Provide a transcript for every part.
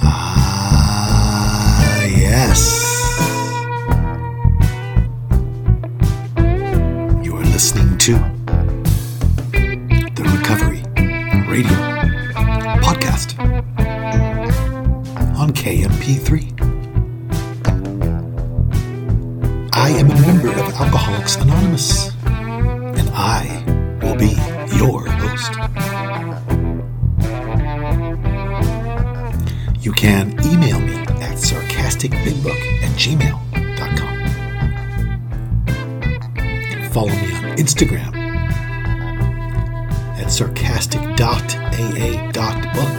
Ah, yes. Listening to the Recovery Radio Podcast on KMP3. I am a member of Alcoholics Anonymous, and I will be your host. You can email me at sarcasticbigbook@gmail.com. Follow me on Instagram at sarcastic.aa.book.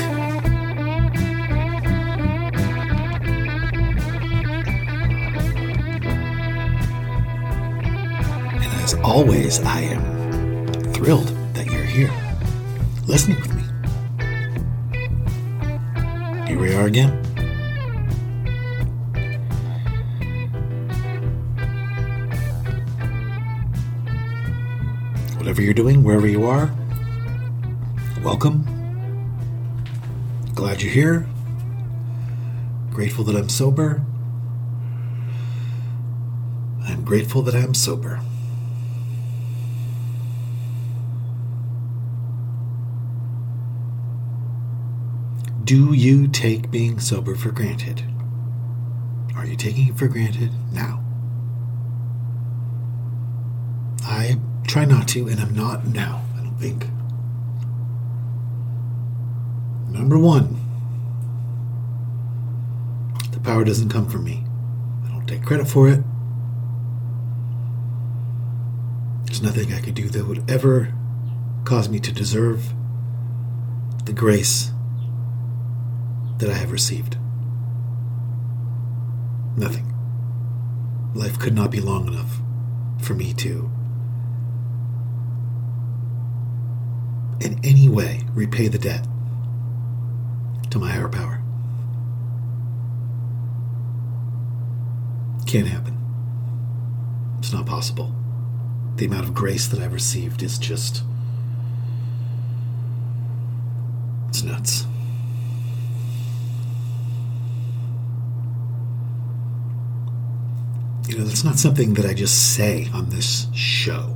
And as always, I am thrilled that you're here, listening with me. Here we are again. Whatever you're doing, wherever you are, welcome. Glad you're here. Grateful that I'm sober. I'm grateful that I'm sober. Do you take being sober for granted? Are you taking it for granted now? I try not to, and I'm not now, I don't think. Number one, the power doesn't come from me. I don't take credit for it. There's nothing I could do that would ever cause me to deserve the grace that I have received. Nothing. Life could not be long enough for me to in any way repay the debt to my higher power. Can't happen. It's not possible. The amount of grace that I've received is just, it's nuts. You know, that's not something that I just say on this show.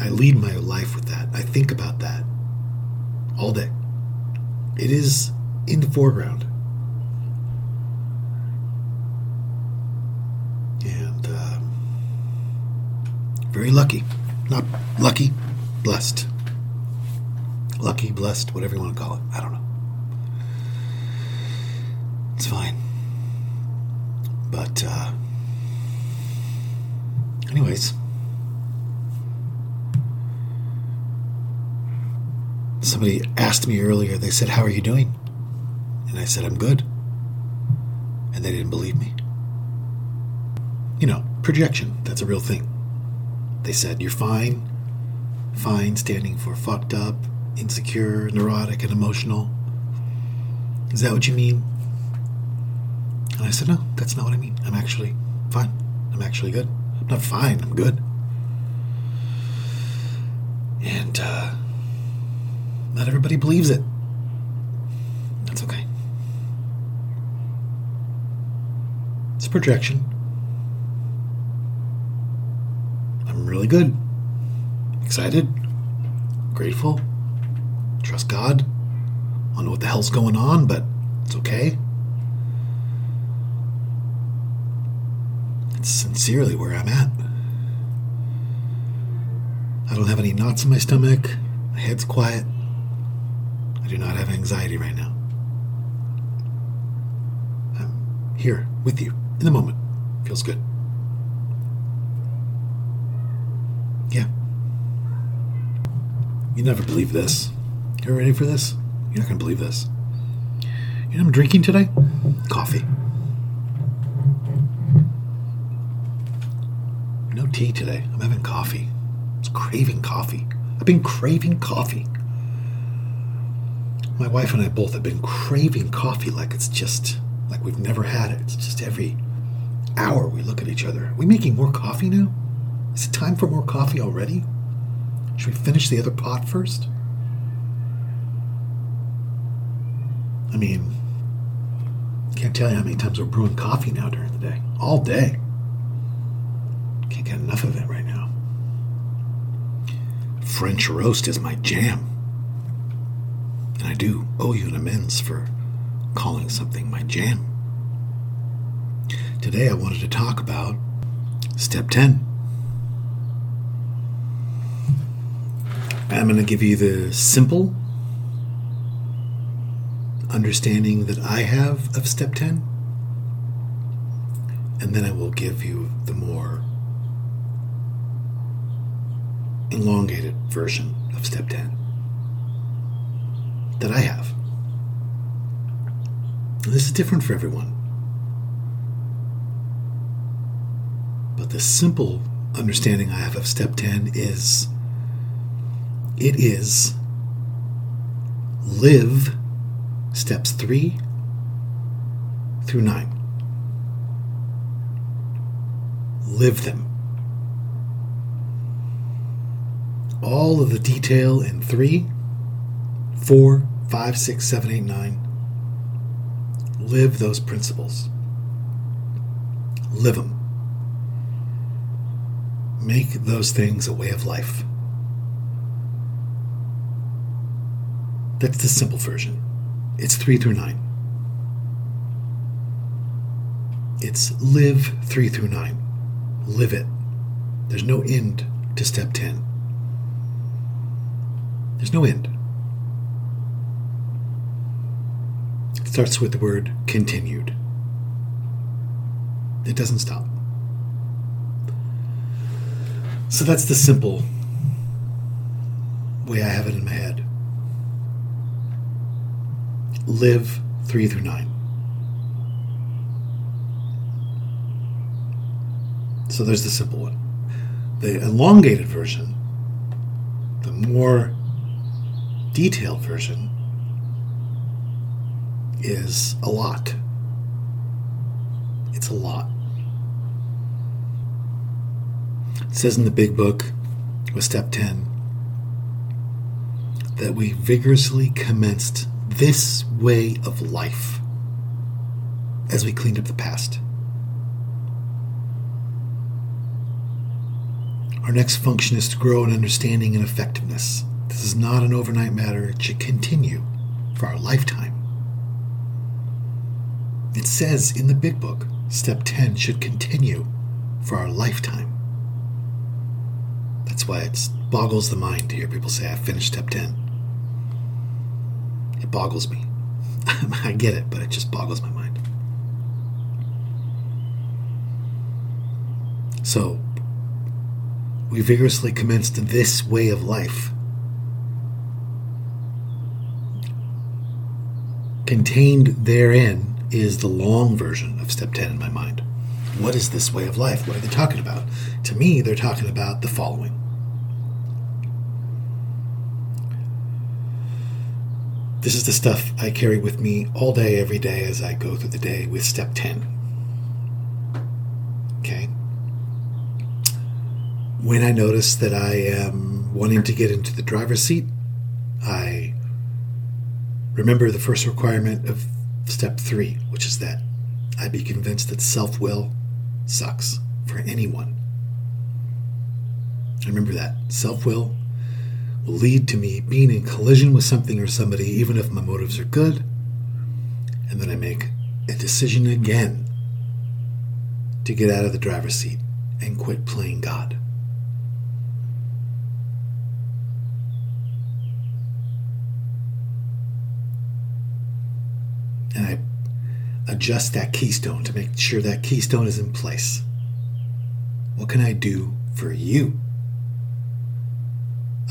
I lead my life with that. I think about that all day. It is in the foreground. And very lucky. Not lucky, blessed. Lucky, blessed, whatever you want to call it. I don't know. It's fine. But anyways, somebody asked me earlier, they said, "How are you doing?" And I said, "I'm good." And they didn't believe me. You know, projection, that's a real thing. They said, "You're fine." Fine, standing for fucked up, insecure, neurotic, and emotional. Is that what you mean? And I said, "No, that's not what I mean. I'm actually fine. I'm actually good. I'm not fine. I'm good." And not everybody believes it. That's okay. It's a projection. I'm really good. Excited. Grateful. Trust God. I don't know what the hell's going on, but it's okay. It's sincerely where I'm at. I don't have any knots in my stomach. My head's quiet. I do not have anxiety right now. I'm here with you in the moment. Feels good. Yeah. You never believe this. You ready for this? You're not going to believe this. You know what I'm drinking today? Coffee. No tea today. I'm having coffee. It's craving coffee. I've been craving coffee. My wife and I both have been craving coffee like it's just, like we've never had it. It's just every hour we look at each other. Are we making more coffee now? Is it time for more coffee already? Should we finish the other pot first? I mean, can't tell you how many times we're brewing coffee now during the day. All day. Can't get enough of it right now. French roast is my jam. And I do owe you an amends for calling something my jam. Today I wanted to talk about Step 10. I'm going to give you the simple understanding that I have of Step 10. And then I will give you the more elongated version of Step 10. That I have. And this is different for everyone. But the simple understanding I have of Step 10 is it is live steps 3 through 9. Live them. All of the detail in 3, 4, 5, 6, 7, 8, 9. Live those principles. Live them. Make those things a way of life. That's the simple version. It's 3 through 9. It's live 3 through 9. Live it. There's no end to Step 10. There's no end. It starts with the word continued. It doesn't stop. So that's the simple way I have it in my head. Live 3 through 9. So there's the simple one. The elongated version, the more detailed version, is a lot. It's a lot. It says in the big book with Step 10 that we vigorously commenced this way of life as we cleaned up the past. Our next function is to grow in understanding and effectiveness. This is not an overnight matter. It should continue for our lifetime. It says in the big book, Step 10 should continue for our lifetime. That's why it boggles the mind to hear people say, I finished Step 10. It boggles me. I get it, but it just boggles my mind. So, we vigorously commenced this way of life. Contained therein is the long version of Step 10 in my mind. What is this way of life? What are they talking about? To me, they're talking about the following. This is the stuff I carry with me all day, every day, as I go through the day with Step 10. Okay? When I notice that I am wanting to get into the driver's seat, I remember the first requirement of Step 3, which is that I be convinced that self-will sucks for anyone. I remember that. Self-will will lead to me being in collision with something or somebody, even if my motives are good, and then I make a decision again to get out of the driver's seat and quit playing God. And I adjust that keystone to make sure that keystone is in place. What can I do for you?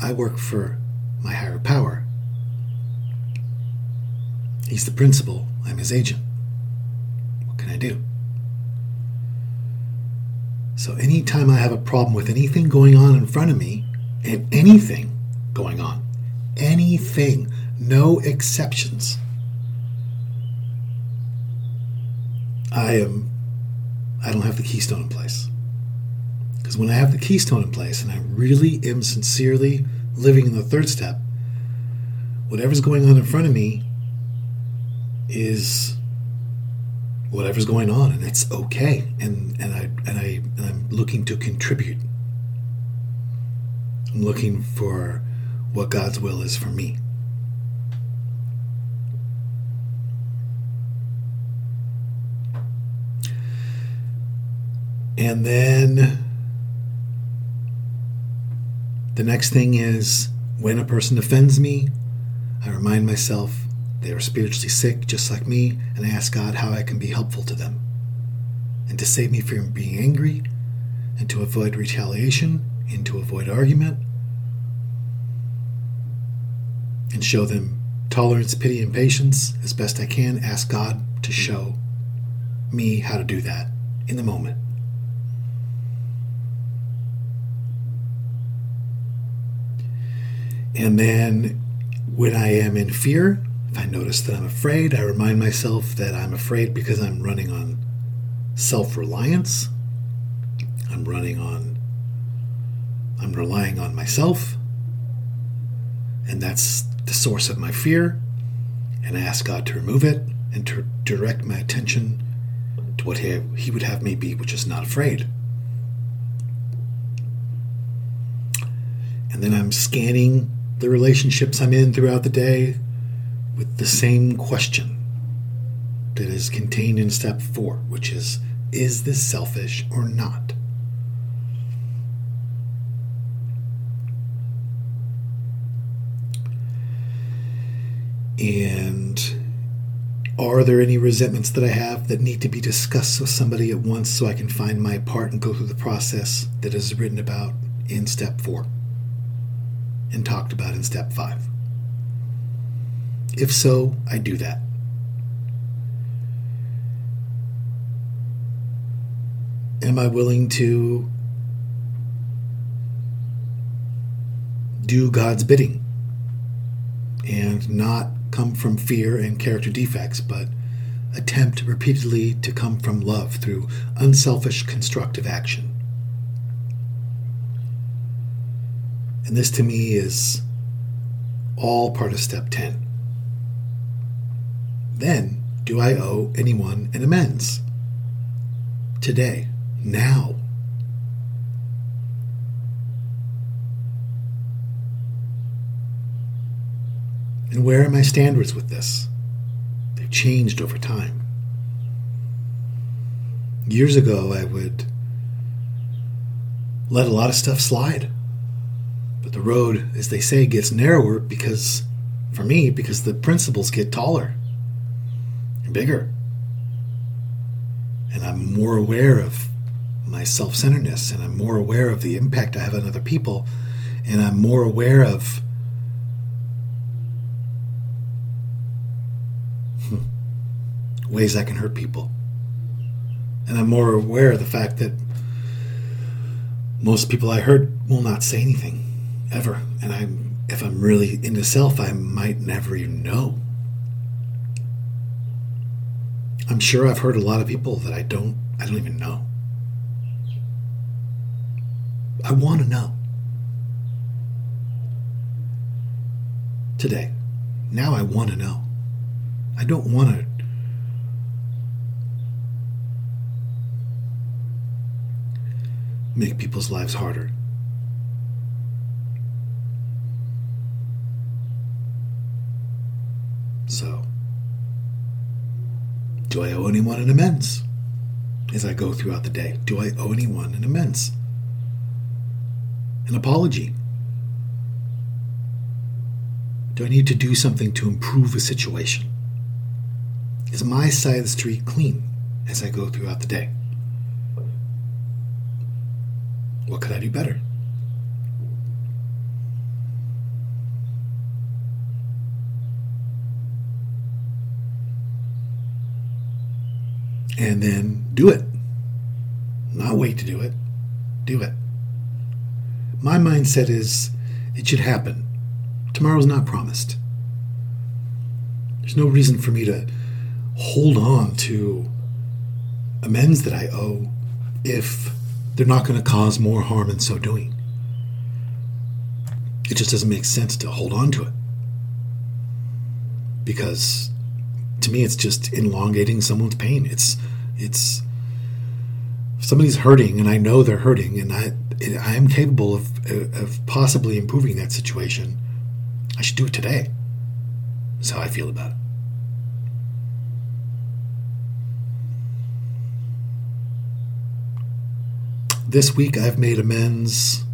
I work for my higher power. He's the principal. I'm his agent. What can I do? So anytime I have a problem with anything going on in front of me, and anything going on, anything, no exceptions, I don't have the keystone in place. Because when I have the keystone in place and I really am sincerely living in the third step, whatever's going on in front of me is whatever's going on, and it's okay. And I'm looking to contribute. I'm looking for what God's will is for me. And then the next thing is, when a person offends me, I remind myself they are spiritually sick just like me, and I ask God how I can be helpful to them and to save me from being angry and to avoid retaliation and to avoid argument, and show them tolerance, pity, and patience as best I can. Ask God to show me how to do that in the moment. And then when I am in fear, if I notice that I'm afraid, I remind myself that I'm afraid because I'm running on self-reliance. I'm relying on myself. And that's the source of my fear. And I ask God to remove it and to direct my attention to what He would have me be, which is not afraid. And then I'm scanning the relationships I'm in throughout the day with the same question that is contained in step 4, which is this selfish or not? And are there any resentments that I have that need to be discussed with somebody at once so I can find my part and go through the process that is written about in step 4 and talked about in step 5? If so, I do that. Am I willing to do God's bidding and not come from fear and character defects, but attempt repeatedly to come from love through unselfish, constructive action? And this to me is all part of step 10. Then, do I owe anyone an amends? Today, now. And where are my standards with this? They've changed over time. Years ago, I would let a lot of stuff slide. But the road, as they say, gets narrower because the principles get taller. Bigger, and I'm more aware of my self-centeredness, and I'm more aware of the impact I have on other people, and I'm more aware of ways I can hurt people, and I'm more aware of the fact that most people I hurt will not say anything ever, and if I'm really into self, I might never even know. I'm sure I've hurt a lot of people that I don't even know. I want to know. Today. Now I want to know. I don't want to make people's lives harder. So, do I owe anyone an amends? As I go throughout the day, do I owe anyone an amends? An apology? Do I need to do something to improve a situation? Is my side of the street clean as I go throughout the day? What could I do better? And then do it. Not wait to do it. do it. My mindset is it should happen. Tomorrow's not promised. There's no reason for me to hold on to amends that I owe if they're not going to cause more harm in so doing. It just doesn't make sense to hold on to it. Because to me, it's just elongating someone's pain. It's if somebody's hurting and I know they're hurting and I am capable of possibly improving that situation, I should do it today. That's how I feel about it. This week I've made amends.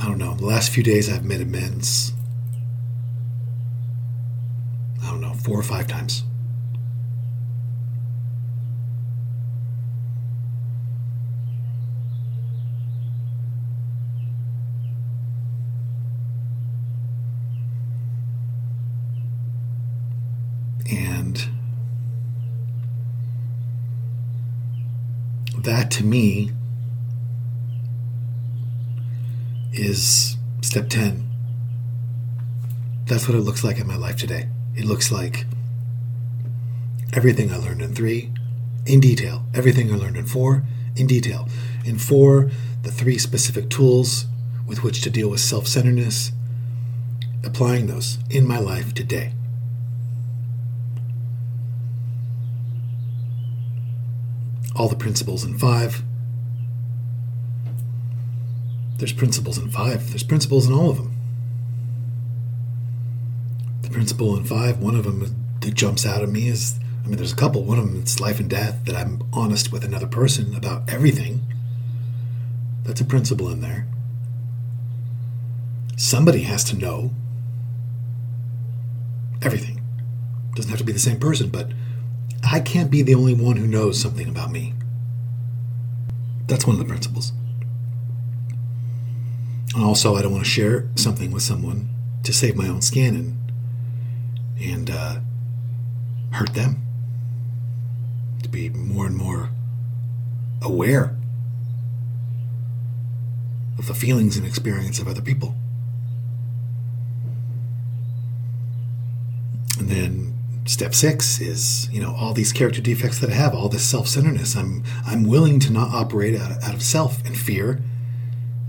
I don't know. The last few days I've made amends. I don't know, 4 or 5 times. And that to me is step 10. That's what it looks like in my life today. It looks like everything I learned in 3 in detail, everything I learned in 4 in detail. In 4, the 3 specific tools with which to deal with self-centeredness, applying those in my life today. All the principles in 5. There's principles in 5. There's principles in all of them. The principle in 5, one of them that jumps out at me is, there's a couple. One of them, it's life and death, that I'm honest with another person about everything. That's a principle in there. Somebody has to know everything. Doesn't have to be the same person, but I can't be the only one who knows something about me. That's one of the principles. And also, I don't want to share something with someone to save my own skin and hurt them. To be more and more aware of the feelings and experience of other people. And then step 6 is, all these character defects that I have, all this self-centeredness. I'm willing to not operate out of self and fear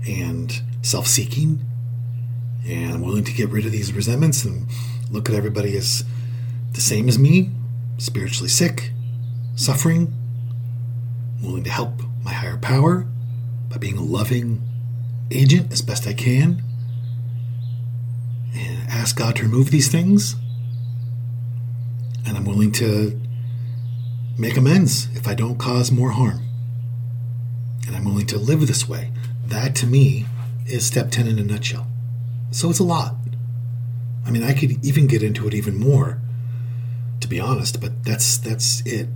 and self-seeking, and I'm willing to get rid of these resentments and look at everybody as the same as me, spiritually sick, suffering. I'm willing to help my higher power by being a loving agent as best I can and ask God to remove these things. And I'm willing to make amends if I don't cause more harm. And I'm willing to live this way. That, to me, is step 10 in a nutshell. So it's a lot. I could even get into it even more, to be honest, but that's it,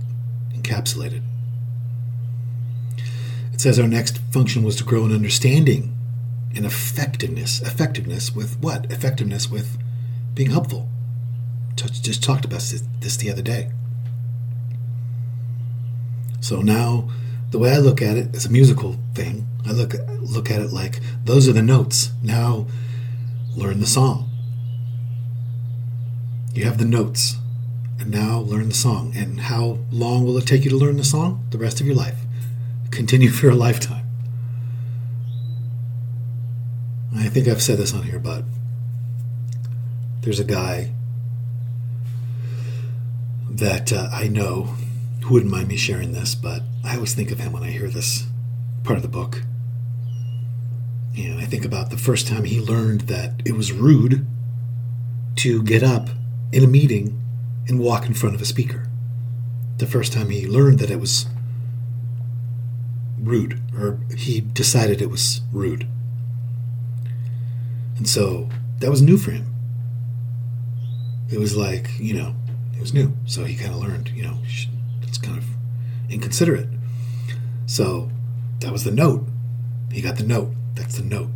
encapsulated. It says our next function was to grow in understanding and effectiveness. Effectiveness with what? Effectiveness with being helpful. Just talked about this the other day. So now, the way I look at it is a musical thing. I look at it like, those are the notes. Now, learn the song. You have the notes, and now learn the song. And how long will it take you to learn the song? The rest of your life. Continue for a lifetime. I think I've said this on here, but there's a guy that I know who wouldn't mind me sharing this, but I always think of him when I hear this part of the book. And I think about the first time he learned that it was rude to get up in a meeting and walk in front of a speaker. The first time he learned that it was rude, or he decided it was rude. And so that was new for him. It was like, it was new, so he kind of learned, it's kind of inconsiderate. So that was the note. He got the note. That's the note.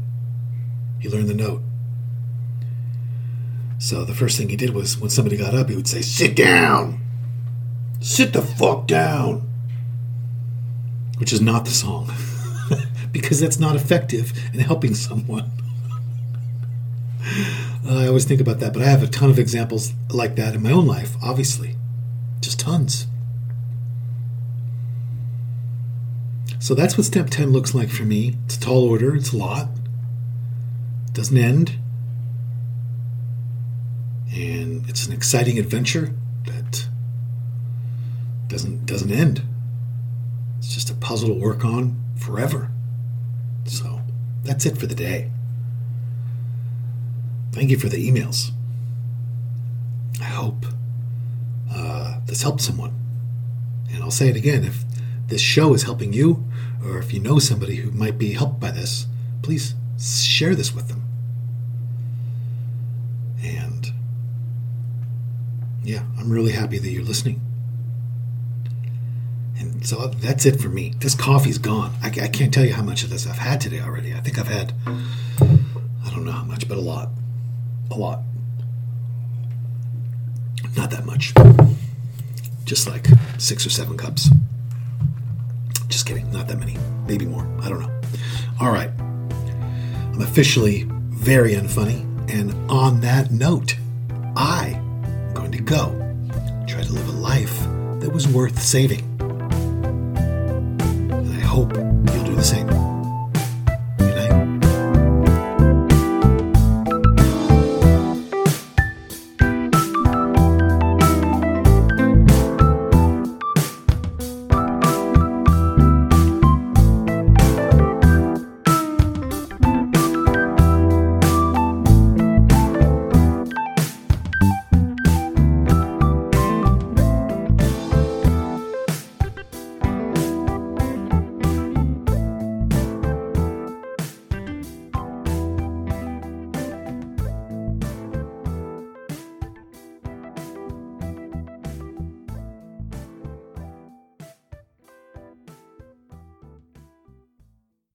He learned the note. So the first thing he did was, when somebody got up, he would say, "Sit down! Sit the fuck down!" which is not the song, because that's not effective in helping someone. I always think about that, but I have a ton of examples like that in my own life, obviously. Just tons. So that's what step 10 looks like for me. It's a tall order. It's a lot. It doesn't end. And it's an exciting adventure that doesn't end. It's just a puzzle to work on forever. So that's it for the day. Thank you for the emails. I hope this helped someone. And I'll say it again, if this show is helping you, or if you know somebody who might be helped by this, please share this with them. And yeah, I'm really happy that you're listening. And so that's it for me. This coffee's gone. I can't tell you how much of this I've had today already. I think I've had, I don't know how much, but a lot. A lot. Not that much. Just like 6 or 7 cups. Just kidding. Not that many. Maybe more. I don't know. All right. I'm officially very unfunny. And on that note, I'm going to go try to live a life that was worth saving. And I hope you'll do the same.